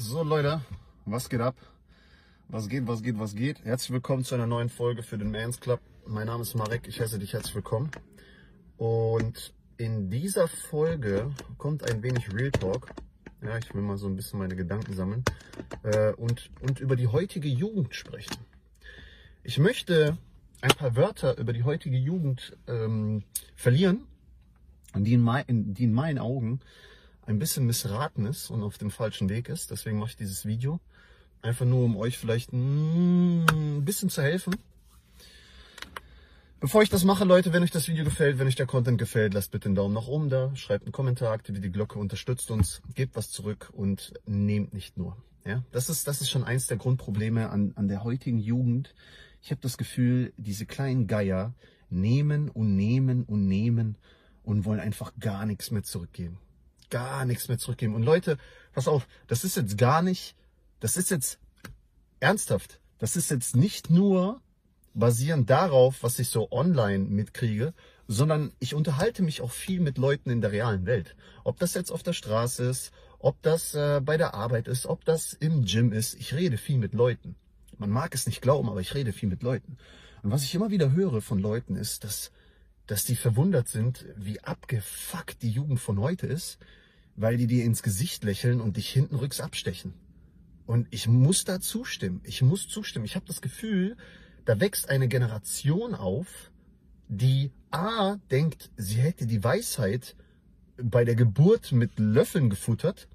So Leute, was geht ab? Was geht, was geht, was geht? Herzlich willkommen zu einer neuen Folge für den Mans Club. Mein Name ist Marek, ich heiße dich herzlich willkommen. Und in dieser Folge kommt ein wenig Real Talk. Ja, ich will mal so ein bisschen meine Gedanken sammeln und über die heutige Jugend sprechen. Ich möchte ein paar Wörter über die heutige Jugend verlieren, die in meinen Augen ein bisschen missraten ist und auf dem falschen Weg ist. Deswegen mache ich dieses Video. Einfach nur, um euch vielleicht ein bisschen zu helfen. Bevor ich das mache, Leute, wenn euch das Video gefällt, wenn euch der Content gefällt, lasst bitte einen Daumen nach oben da, schreibt einen Kommentar, aktiviert die Glocke, unterstützt uns, gebt was zurück und nehmt nicht nur. Ja? Das ist schon eins der Grundprobleme an der heutigen Jugend. Ich habe das Gefühl, diese kleinen Geier nehmen und nehmen und nehmen und wollen einfach gar nichts mehr zurückgeben. Gar nichts mehr zurückgeben. Und Leute, pass auf, das ist jetzt ernsthaft, das ist jetzt nicht nur basierend darauf, was ich so online mitkriege, sondern ich unterhalte mich auch viel mit Leuten in der realen Welt. Ob das jetzt auf der Straße ist, ob das bei der Arbeit ist, ob das im Gym ist, ich rede viel mit Leuten. Man mag es nicht glauben, aber ich rede viel mit Leuten. Und was ich immer wieder höre von Leuten ist, dass die verwundert sind, wie abgefuckt die Jugend von heute ist, weil die dir ins Gesicht lächeln und dich hintenrücks abstechen. Und ich muss da zustimmen. Ich muss zustimmen. Ich habe das Gefühl, da wächst eine Generation auf, die A, denkt, sie hätte die Weisheit bei der Geburt mit Löffeln gefuttert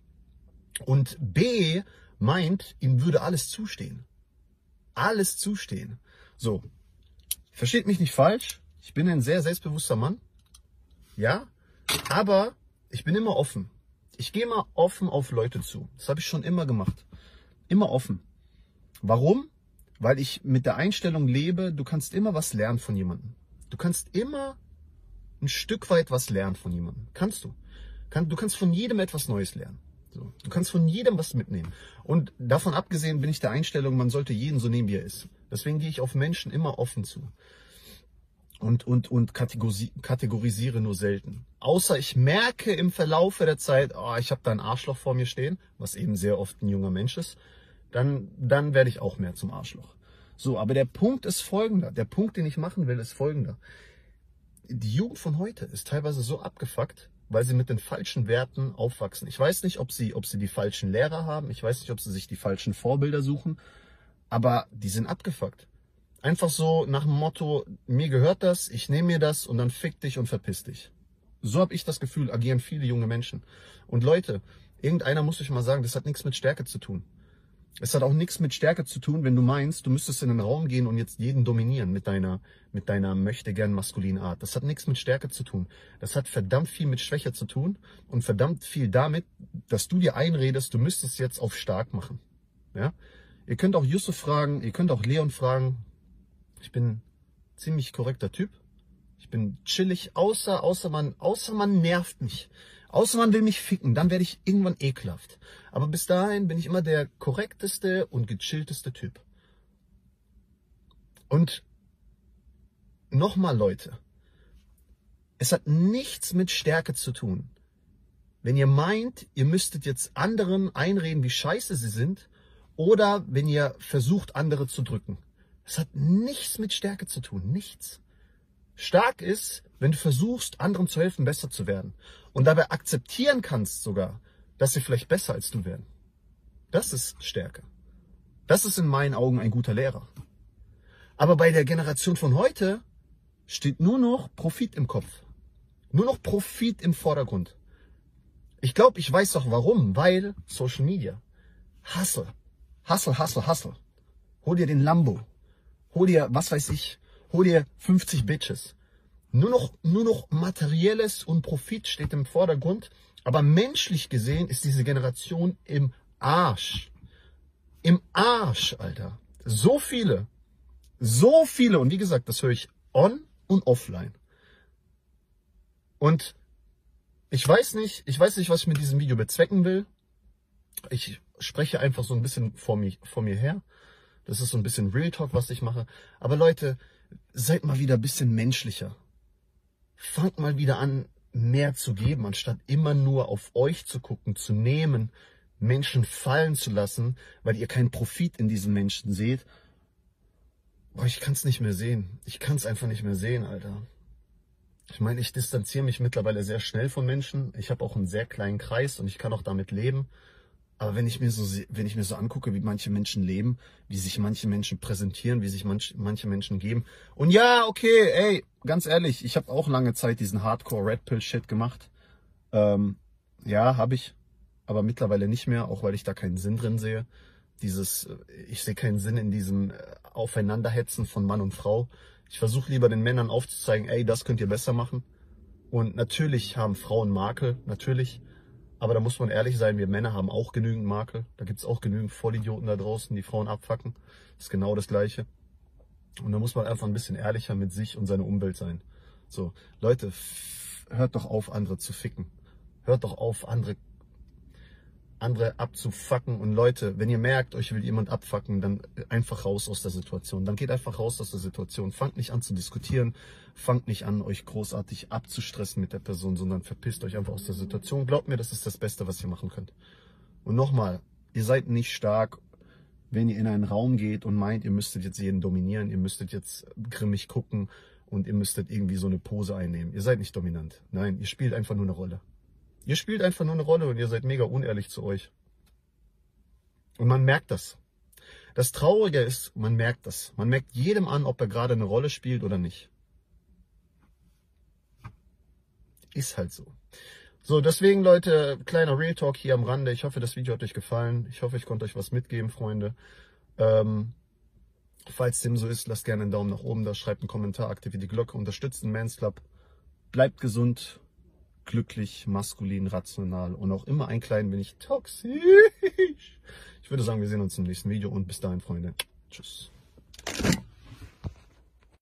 und B, meint, ihm würde alles zustehen. Alles zustehen. So, versteht mich nicht falsch. Ich bin ein sehr selbstbewusster Mann, ja, aber ich bin immer offen. Ich gehe mal offen auf Leute zu. Das habe ich schon immer gemacht. Immer offen. Warum? Weil ich mit der Einstellung lebe, du kannst immer was lernen von jemandem. Du kannst immer ein Stück weit was lernen von jemandem. Kannst du. Du kannst von jedem etwas Neues lernen. So. Du kannst von jedem was mitnehmen. Und davon abgesehen bin ich der Einstellung, man sollte jeden so nehmen, wie er ist. Deswegen gehe ich auf Menschen immer offen zu. Und kategorisiere nur selten. Außer ich merke im Verlaufe der Zeit, oh, ich habe da ein Arschloch vor mir stehen, was eben sehr oft ein junger Mensch ist, dann werde ich auch mehr zum Arschloch. So, aber der Punkt ist folgender. Der Punkt, den ich machen will, ist folgender. Die Jugend von heute ist teilweise so abgefuckt, weil sie mit den falschen Werten aufwachsen. Ich weiß nicht, ob sie die falschen Lehrer haben, ich weiß nicht, ob sie sich die falschen Vorbilder suchen, aber die sind abgefuckt. Einfach so nach dem Motto, mir gehört das, ich nehme mir das und dann fick dich und verpiss dich. So habe ich das Gefühl, agieren viele junge Menschen. Und Leute, irgendeiner muss euch mal sagen, das hat nichts mit Stärke zu tun. Es hat auch nichts mit Stärke zu tun, wenn du meinst, du müsstest in den Raum gehen und jetzt jeden dominieren mit deiner möchte gern maskulinen Art. Das hat nichts mit Stärke zu tun. Das hat verdammt viel mit Schwäche zu tun und verdammt viel damit, dass du dir einredest, du müsstest jetzt auf stark machen. Ja? Ihr könnt auch Yusuf fragen, ihr könnt auch Leon fragen. Ich bin ein ziemlich korrekter Typ. Ich bin chillig, außer man nervt mich. Außer man will mich ficken, dann werde ich irgendwann ekelhaft. Aber bis dahin bin ich immer der korrekteste und gechillteste Typ. Und nochmal Leute, es hat nichts mit Stärke zu tun. Wenn ihr meint, ihr müsstet jetzt anderen einreden, wie scheiße sie sind, oder wenn ihr versucht, andere zu drücken. Es hat nichts mit Stärke zu tun, nichts. Stark ist, wenn du versuchst, anderen zu helfen, besser zu werden. Und dabei akzeptieren kannst sogar, dass sie vielleicht besser als du werden. Das ist Stärke. Das ist in meinen Augen ein guter Lehrer. Aber bei der Generation von heute steht nur noch Profit im Kopf. Nur noch Profit im Vordergrund. Ich glaube, ich weiß doch warum. Weil Social Media. Hustle. Hustle, hustle, hustle. Hol dir den Lambo. Hol dir, was weiß ich, hol dir 50 Bitches. Nur noch Materielles und Profit steht im Vordergrund. Aber menschlich gesehen ist diese Generation im Arsch. Im Arsch, Alter. So viele. So viele. Und wie gesagt, das höre ich on und offline. Und ich weiß nicht, was ich mit diesem Video bezwecken will. Ich spreche einfach so ein bisschen vor mir her. Das ist so ein bisschen Real Talk, was ich mache. Aber Leute, seid mal wieder ein bisschen menschlicher. Fangt mal wieder an, mehr zu geben, anstatt immer nur auf euch zu gucken, zu nehmen, Menschen fallen zu lassen, weil ihr keinen Profit in diesen Menschen seht. Boah, ich kann es nicht mehr sehen. Ich kann es einfach nicht mehr sehen, Alter. Ich meine, ich distanziere mich mittlerweile sehr schnell von Menschen. Ich habe auch einen sehr kleinen Kreis und ich kann auch damit leben. Aber wenn ich mir so angucke, wie manche Menschen leben, wie sich manche Menschen präsentieren, wie sich manche Menschen geben. Und ja, okay, ey, ganz ehrlich, ich habe auch lange Zeit diesen Hardcore-Red-Pill-Shit gemacht. Ja, habe ich, aber mittlerweile nicht mehr, auch weil ich da keinen Sinn drin sehe. Ich sehe keinen Sinn in diesem Aufeinanderhetzen von Mann und Frau. Ich versuche lieber den Männern aufzuzeigen, ey, das könnt ihr besser machen. Und natürlich haben Frauen Makel, natürlich. Aber da muss man ehrlich sein, wir Männer haben auch genügend Makel. Da gibt es auch genügend Vollidioten da draußen, die Frauen abfacken. Das ist genau das Gleiche. Und da muss man einfach ein bisschen ehrlicher mit sich und seiner Umwelt sein. So, Leute, hört doch auf, andere zu ficken. Hört doch auf, andere abzufacken. Und Leute, wenn ihr merkt, euch will jemand abfacken, dann einfach raus aus der Situation. Dann geht einfach raus aus der Situation. Fangt nicht an zu diskutieren. Fangt nicht an, euch großartig abzustressen mit der Person, sondern verpisst euch einfach aus der Situation. Glaubt mir, das ist das Beste, was ihr machen könnt. Und nochmal, ihr seid nicht stark, wenn ihr in einen Raum geht und meint, ihr müsstet jetzt jeden dominieren, ihr müsstet jetzt grimmig gucken und ihr müsstet irgendwie so eine Pose einnehmen. Ihr seid nicht dominant. Nein, ihr spielt einfach nur eine Rolle. Ihr spielt einfach nur eine Rolle und ihr seid mega unehrlich zu euch. Und man merkt das. Das Traurige ist, man merkt das. Man merkt jedem an, ob er gerade eine Rolle spielt oder nicht. Ist halt so. So, deswegen Leute, kleiner Real Talk hier am Rande. Ich hoffe, das Video hat euch gefallen. Ich hoffe, ich konnte euch was mitgeben, Freunde. Falls dem so ist, lasst gerne einen Daumen nach oben da, schreibt einen Kommentar, aktiviert die Glocke, unterstützt den Mans Club. Bleibt gesund. Glücklich, maskulin, rational und auch immer ein klein wenig toxisch. Ich würde sagen, wir sehen uns im nächsten Video und bis dahin, Freunde. Tschüss.